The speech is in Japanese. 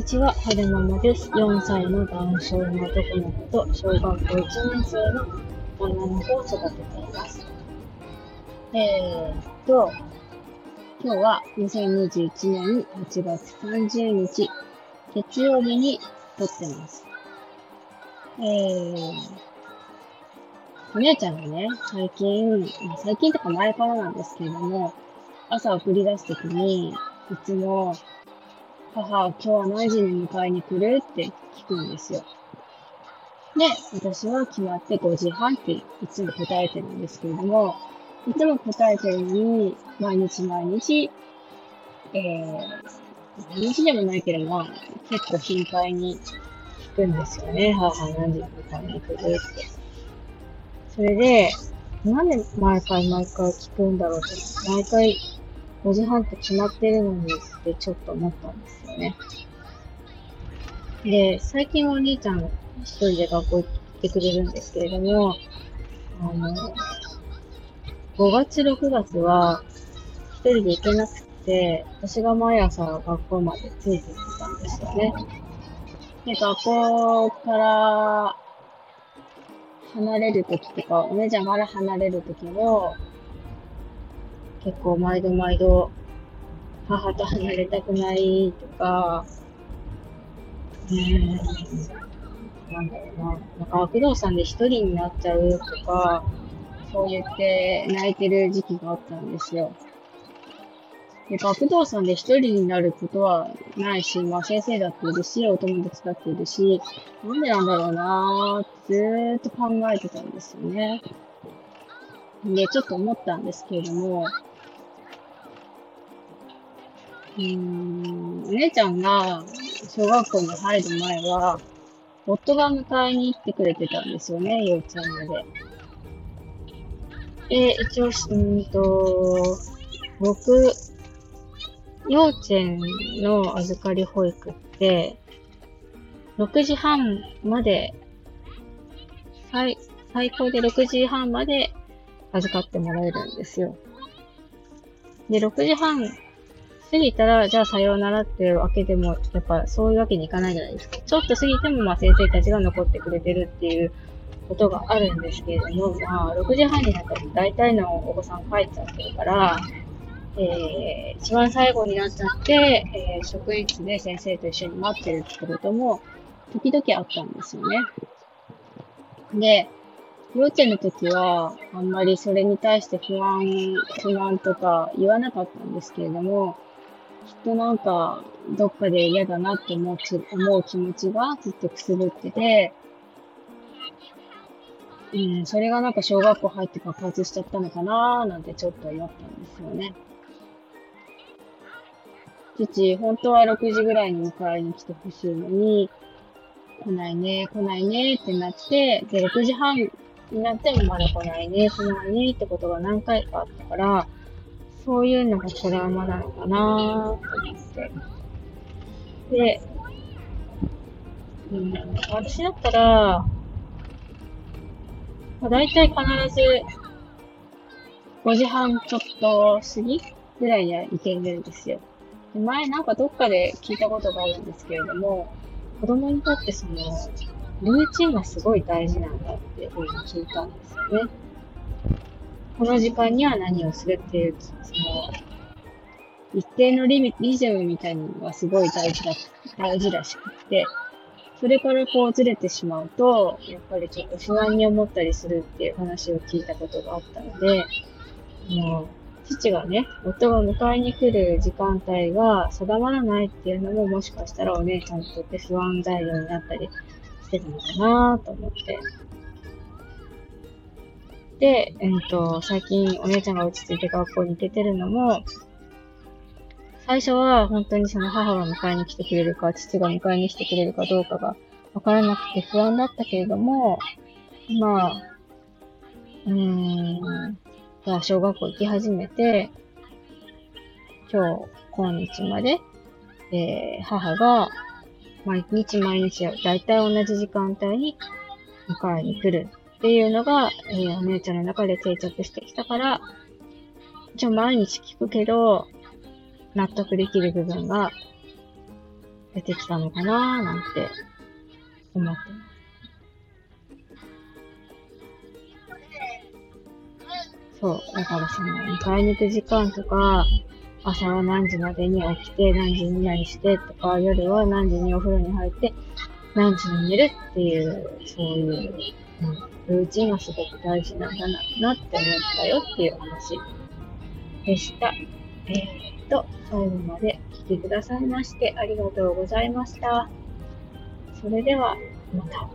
にちは、はるままです。4歳の男性の男の子と小学校1年生の女の子を育てています。今日は2021年8月30日、月曜日に撮ってます。お姉ちゃんがね、最近とか前からなんですけれども、朝送り出すときに、いつも、母、今日は何時に迎えに来るって聞くんですよ。で、私は決まって5時半っていつも答えてるんですけれども、いつも答えてるのに、毎日でもないけれども、結構頻繁に聞くんですよね。母、何時に迎えに来るって。それで、なんで毎回聞くんだろうって、毎回5時半って決まってるのにってちょっと思ったんですよね。で、最近はお兄ちゃん一人で学校行ってくれるんですけれども、5月6月は一人で行けなくて、私が毎朝学校までついて行ってたんですよね。で、学校から離れるときとか、お姉ちゃんから離れるときも、結構毎度、母と離れたくないとか、学童さんで一人になっちゃうとか、そう言って泣いてる時期があったんですよ。で、学童さんで一人になることはないし、先生だっているし、お友達だっているし、なんでなんだろうなーってずーっと考えてたんですよね。で、ちょっと思ったんですけれども、お姉ちゃんが小学校に入る前は、夫が迎えに行ってくれてたんですよね、幼稚園まで。で、一応、僕、幼稚園の預かり保育って、6時半まで、最高で6時半まで預かってもらえるんですよ。で、6時半過ぎたら、じゃあさようならっていうわけでも、やっぱそういうわけにいかないじゃないですか。ちょっと過ぎても、先生たちが残ってくれてるっていうことがあるんですけれども、6時半になったら大体のお子さん帰っちゃってるから、一番最後になっちゃって、職員室で先生と一緒に待ってるってことも時々あったんですよね。で、幼稚園の時はあんまりそれに対して不満とか言わなかったんですけれども、きっとどっかで嫌だなって思う気持ちがずっとくすぶってて、それが小学校入って爆発しちゃったのかなーなんてちょっと思ったんですよね。父、本当は6時ぐらいに迎えに来てほしいのに、来ないねってなって、で、6時半になってもまだ来ないねってことが何回かあったから、そういうのがトラウマなのかなーって思って。で、私だったら、だいたい必ず5時半ちょっと過ぎぐらいには行けるんですよ。で、前どっかで聞いたことがあるんですけれども、子供にとってルーチンがすごい大事なんだっていうふうに聞いたんですよね。この時間には何をするっていう、一定のリズムみたいなのがすごい大事らしくて、それからずれてしまうと、やっぱりちょっと不安に思ったりするっていう話を聞いたことがあったので、父がね、夫が迎えに来る時間帯が定まらないっていうのも、もしかしたらお姉ちゃんにとって不安材料になったりしてたのかなと思って。で、最近お姉ちゃんが落ち着いて学校に行けてるのも、最初は本当に母が迎えに来てくれるか、父が迎えに来てくれるかどうかが分からなくて不安だったけれども、小学校行き始めて、今日まで、母が毎日だいたい同じ時間帯に迎えに来るっていうのが、お姉ちゃんの中で定着してきたから、一応毎日聞くけど、納得できる部分が出てきたのかななんて思ってます。そう、だからその迎えに行く時間とか、朝は何時までに起きて、何時に何してとか、夜は何時にお風呂に入って、何時に寝るっていう、そういう、ルーチンがすごく大事なんだなって思ったよっていう話でした。最後まで聞いてくださいましてありがとうございました。それでは、また。